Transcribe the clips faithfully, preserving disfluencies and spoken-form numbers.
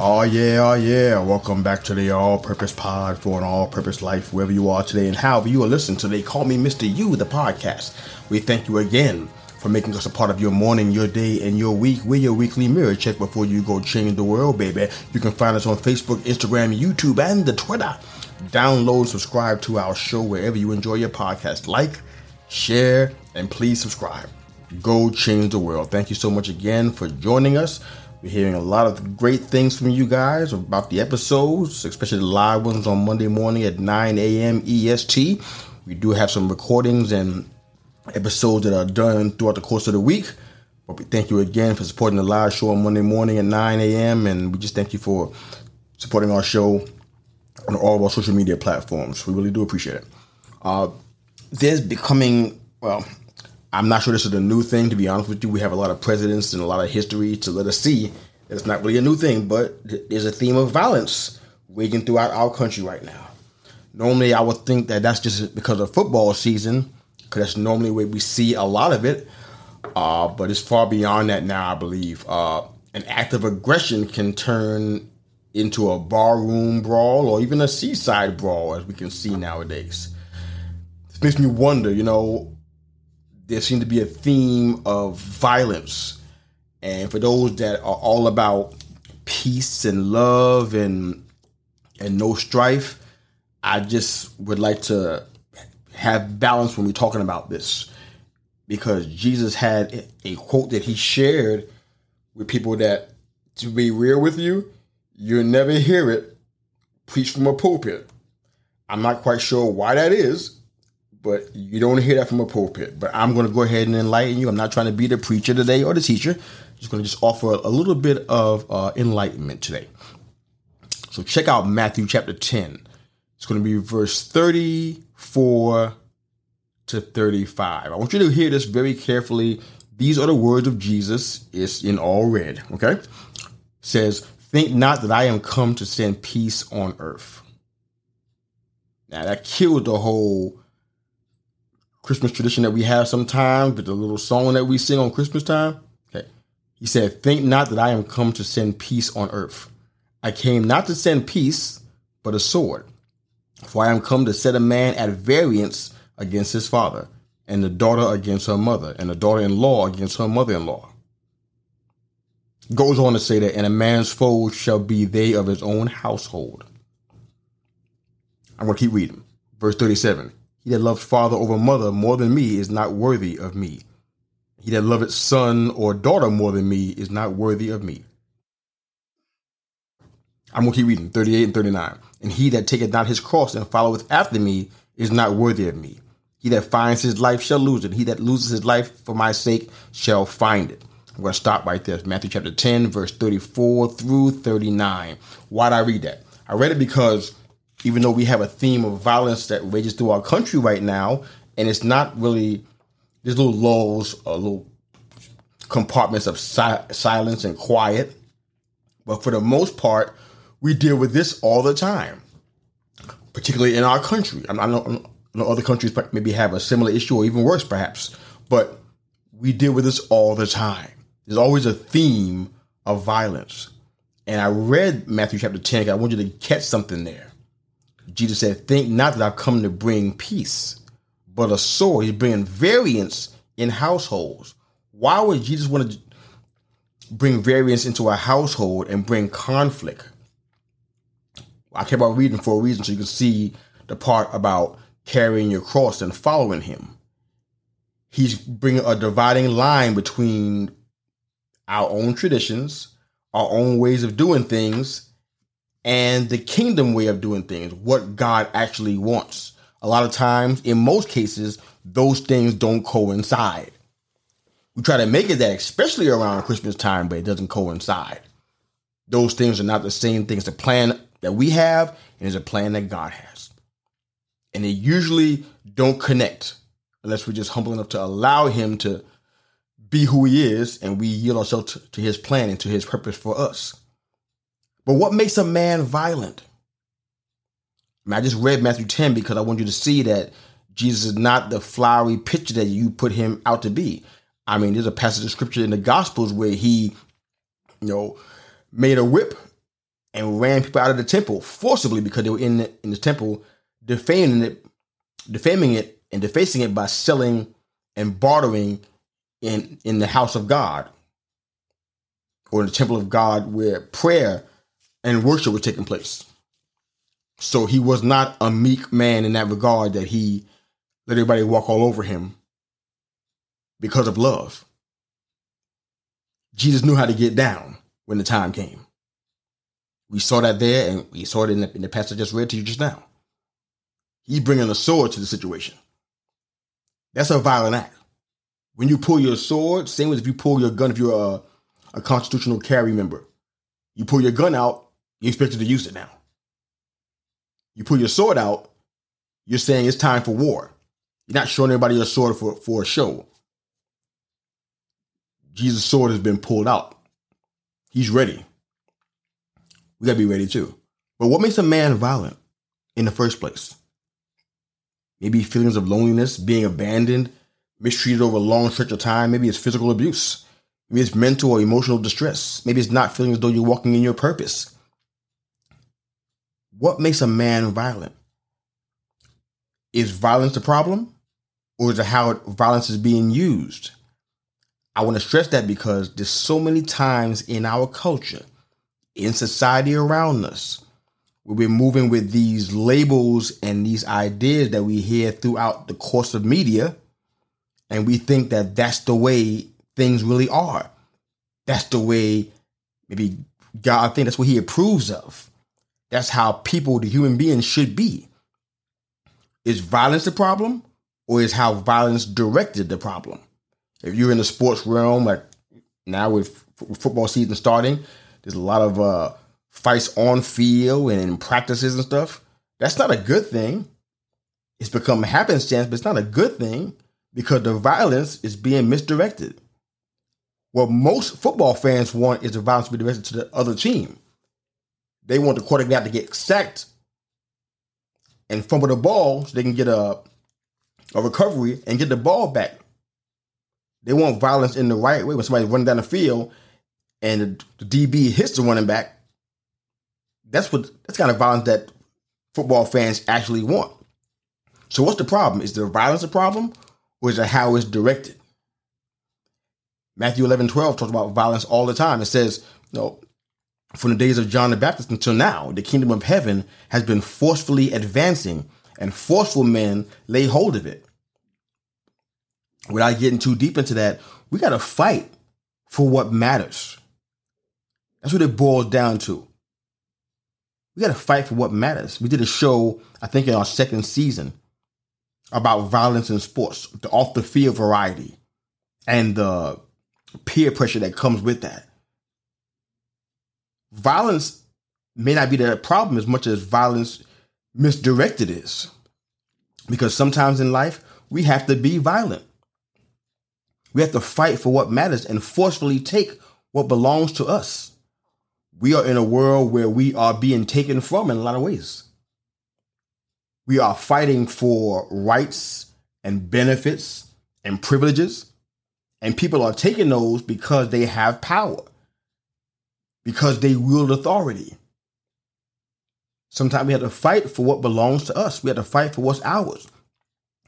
Oh yeah, oh yeah. Welcome back to the All Purpose Pod for an All Purpose Life, wherever you are today and however you are listening to They Call Me Mister You, the podcast. We thank you again for making us a part of your morning, your day, and your week. We're your weekly mirror check before you go change the world, baby. You can find us on Facebook, Instagram, YouTube, and the Twitter. Download, subscribe to our show wherever you enjoy your podcast. Like, share, and please subscribe. Go change the world. Thank you so much again for joining us. We're hearing a lot of great things from you guys about the episodes, especially the live ones on Monday morning at nine a.m. E S T. We do have some recordings and episodes that are done throughout the course of the week. But we thank you again for supporting the live show on Monday morning at nine a.m. And we just thank you for supporting our show on all of our social media platforms. We really do appreciate it. Uh, there's becoming, well... I'm not sure this is a new thing, to be honest with you. We have a lot of presidents and a lot of history to let us see. It's not really a new thing, but there's a theme of violence raging throughout our country right now. Normally, I would think that that's just because of football season, because that's normally where we see a lot of it. Uh, but it's far beyond that now, I believe. Uh, an act of aggression can turn into a barroom brawl or even a seaside brawl, as we can see nowadays. It makes me wonder, you know, there seems to be a theme of violence. And for those that are all about peace and love and and no strife, I just would like to have balance when we're talking about this. Because Jesus had a quote that he shared with people that, to be real with you, you'll never hear it preached from a pulpit. I'm not quite sure why that is. But you don't hear that from a pulpit. But I'm going to go ahead and enlighten you. I'm not trying to be the preacher today or the teacher. I'm just going to just offer a little bit of uh, enlightenment today. So check out Matthew chapter ten. It's going to be verse thirty-four to thirty-five. I want you to hear this very carefully. These are the words of Jesus. It's in all red. Okay? It says, "Think not that I am come to send peace on earth." Now that killed the whole Christmas tradition that we have sometimes with the little song that we sing on Christmas time. Okay. He said, "Think not that I am come to send peace on earth. I came not to send peace, but a sword. For I am come to set a man at variance against his father, and the daughter against her mother, and the daughter-in-law against her mother-in-law." Goes on to say that, "And a man's foes shall be they of his own household." I'm going to keep reading. Verse thirty-seven. "He that loves father over mother more than me is not worthy of me. He that loveth son or daughter more than me is not worthy of me." I'm going to keep reading, thirty-eight and thirty-nine. "And he that taketh not his cross and followeth after me is not worthy of me. He that finds his life shall lose it. He that loses his life for my sake shall find it." I'm going to stop right there. Matthew chapter ten, verse thirty-four through thirty-nine. Why did I read that? I read it because even though we have a theme of violence that rages through our country right now, and it's not really, there's little lulls, or little compartments of si- silence and quiet. But for the most part, we deal with this all the time, particularly in our country. I know, I know other countries maybe have a similar issue or even worse perhaps, but we deal with this all the time. There's always a theme of violence. And I read Matthew chapter ten, because I want you to catch something there. Jesus said, "Think not that I've come to bring peace, but a sword." He's bringing variance in households. Why would Jesus want to bring variance into a household and bring conflict. I kept on reading for a reason so you can see the part about carrying your cross and following him. He's bringing a dividing line between our own traditions, our own ways of doing things, and the kingdom way of doing things, what God actually wants. A lot of times, in most cases, those things don't coincide. We try to make it that, especially around Christmas time, but it doesn't coincide. Those things are not the same things. The plan that we have is a plan that God has. And they usually don't connect unless we're just humble enough to allow him to be who he is and we yield ourselves to, to his plan and to his purpose for us. But what makes a man violent? I mean, I just read Matthew ten because I want you to see that Jesus is not the flowery picture that you put him out to be. I mean, there's a passage of scripture in the Gospels where he, you know, made a whip and ran people out of the temple forcibly because they were in the, in the temple defaming it, defaming it and defacing it by selling and bartering in, in the house of God or in the temple of God where prayer and worship were taking place. So he was not a meek man in that regard that he let everybody walk all over him because of love. Jesus knew how to get down when the time came. We saw that there, and we saw it in the, in the passage I just read to you just now. He's bringing a sword to the situation. That's a violent act. When you pull your sword, same as if you pull your gun, if you're a, a constitutional carry member, you pull your gun out, you're expected to use it now. You pull your sword out, you're saying it's time for war. You're not showing everybody your sword for, for a show. Jesus' sword has been pulled out. He's ready. We got to be ready too. But what makes a man violent in the first place? Maybe feelings of loneliness, being abandoned, mistreated over a long stretch of time. Maybe it's physical abuse. Maybe it's mental or emotional distress. Maybe it's not feeling as though you're walking in your purpose. What makes a man violent? Is violence the problem? Or is it how violence is being used? I want to stress that because there's so many times in our culture, in society around us, where we're moving with these labels and these ideas that we hear throughout the course of media, and we think that that's the way things really are. That's the way maybe God, I think that's what he approves of. That's how people, the human beings, should be. Is violence the problem, or is how violence directed the problem? If you're in the sports realm, like now with f- football season starting, there's a lot of uh, fights on field and in practices and stuff. That's not a good thing. It's become happenstance, but it's not a good thing because the violence is being misdirected. What most football fans want is the violence to be directed to the other team. They want the quarterback to get sacked and fumble the ball so they can get a, a recovery and get the ball back. They want violence in the right way. When somebody's running down the field and the D B hits the running back, that's what that's kind of violence that football fans actually want. So what's the problem? Is the violence a problem, or is it how it's directed? Matthew eleven twelve talks about violence all the time. It says, you know, from the days of John the Baptist until now, the kingdom of heaven has been forcefully advancing, and forceful men lay hold of it. Without getting too deep into that, we got to fight for what matters. That's what it boils down to. We got to fight for what matters. We did a show, I think, in our second season about violence in sports, the off-the-field variety, and the peer pressure that comes with that. Violence may not be the problem as much as violence misdirected is. Because sometimes in life, we have to be violent. We have to fight for what matters and forcefully take what belongs to us. We are in a world where we are being taken from in a lot of ways. We are fighting for rights and benefits and privileges, and people are taking those because they have power, because they wield authority. Sometimes we have to fight for what belongs to us. We have to fight for what's ours.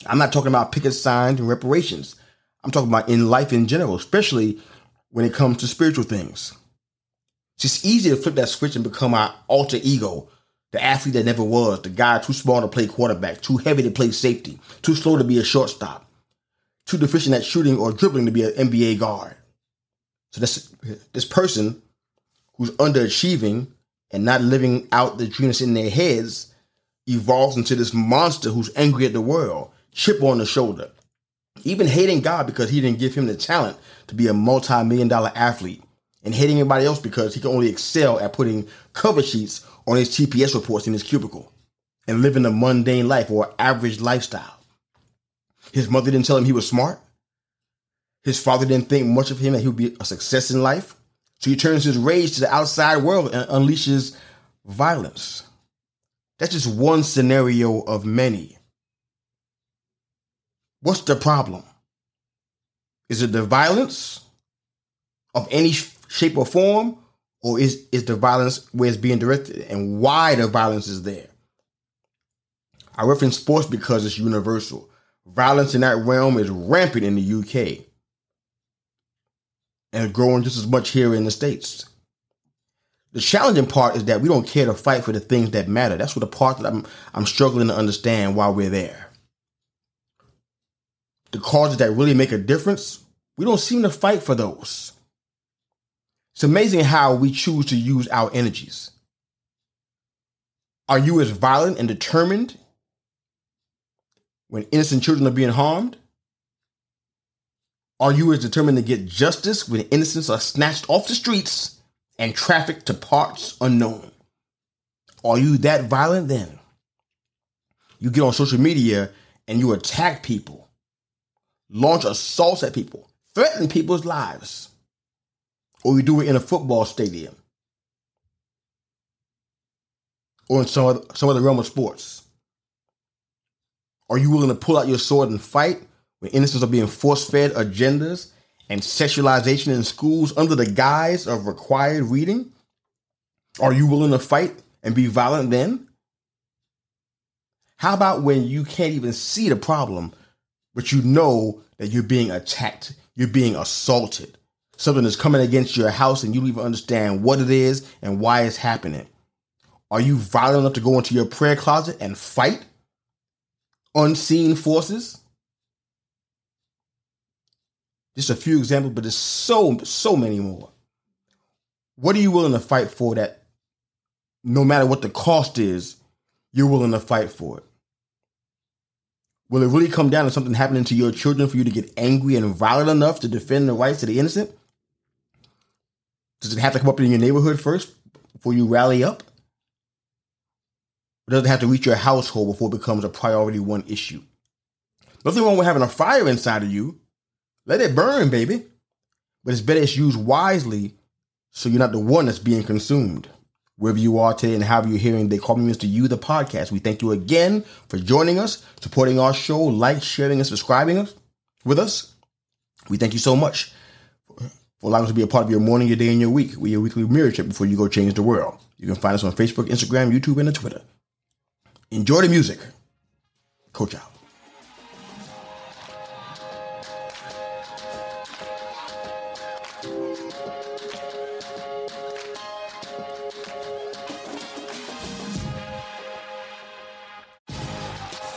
I'm not talking about picket signs and reparations. I'm talking about in life in general, especially when it comes to spiritual things. It's easy to flip that switch and become our alter ego, the athlete that never was, the guy too small to play quarterback, too heavy to play safety, too slow to be a shortstop, too deficient at shooting or dribbling to be an N B A guard. So this, this person who's underachieving and not living out the dreams in their heads evolves into this monster who's angry at the world, chip on the shoulder, even hating God because he didn't give him the talent to be a multi-million dollar athlete, and hating everybody else because he can only excel at putting cover sheets on his T P S reports in his cubicle and living a mundane life or average lifestyle. His mother didn't tell him he was smart. His father didn't think much of him that he would be a success in life. So he turns his rage to the outside world and unleashes violence. That's just one scenario of many. What's the problem? Is it the violence of any shape or form, or is, is the violence where it's being directed and why the violence is there? I reference sports because it's universal. Violence in that realm is rampant in the U K and growing just as much here in the States. The challenging part is that we don't care to fight for the things that matter. That's what the part that I'm, I'm struggling to understand while we're there. The causes that really make a difference, we don't seem to fight for those. It's amazing how we choose to use our energies. Are you as violent and determined when innocent children are being harmed? Are you as determined to get justice when innocents are snatched off the streets and trafficked to parts unknown? Are you that violent then? You get on social media and you attack people, launch assaults at people, threaten people's lives. Or you do it in a football stadium. Or in some other, some other realm of sports. Are you willing to pull out your sword and fight when innocents are being force-fed agendas and sexualization in schools under the guise of required reading? Are you willing to fight and be violent then? How about when you can't even see the problem, but you know that you're being attacked, you're being assaulted? Something is coming against your house and you don't even understand what it is and why it's happening. Are you violent enough to go into your prayer closet and fight unseen forces? Just a few examples, but there's so, so many more. What are you willing to fight for that no matter what the cost is, you're willing to fight for it? Will it really come down to something happening to your children for you to get angry and violent enough to defend the rights of the innocent? Does it have to come up in your neighborhood first before you rally up? Or does it have to reach your household before it becomes a priority one issue? Nothing wrong with having a fire inside of you. Let it burn, baby. But it's better it's used wisely so you're not the one that's being consumed. Wherever you are today and however you're hearing They Call Me Mister You, the podcast, we thank you again for joining us, supporting our show, like, sharing, and subscribing us with us. We thank you so much for allowing us to be a part of your morning, your day, and your week. We're your weekly mirror check before you go change the world. You can find us on Facebook, Instagram, YouTube, and Twitter. Enjoy the music. Coach out.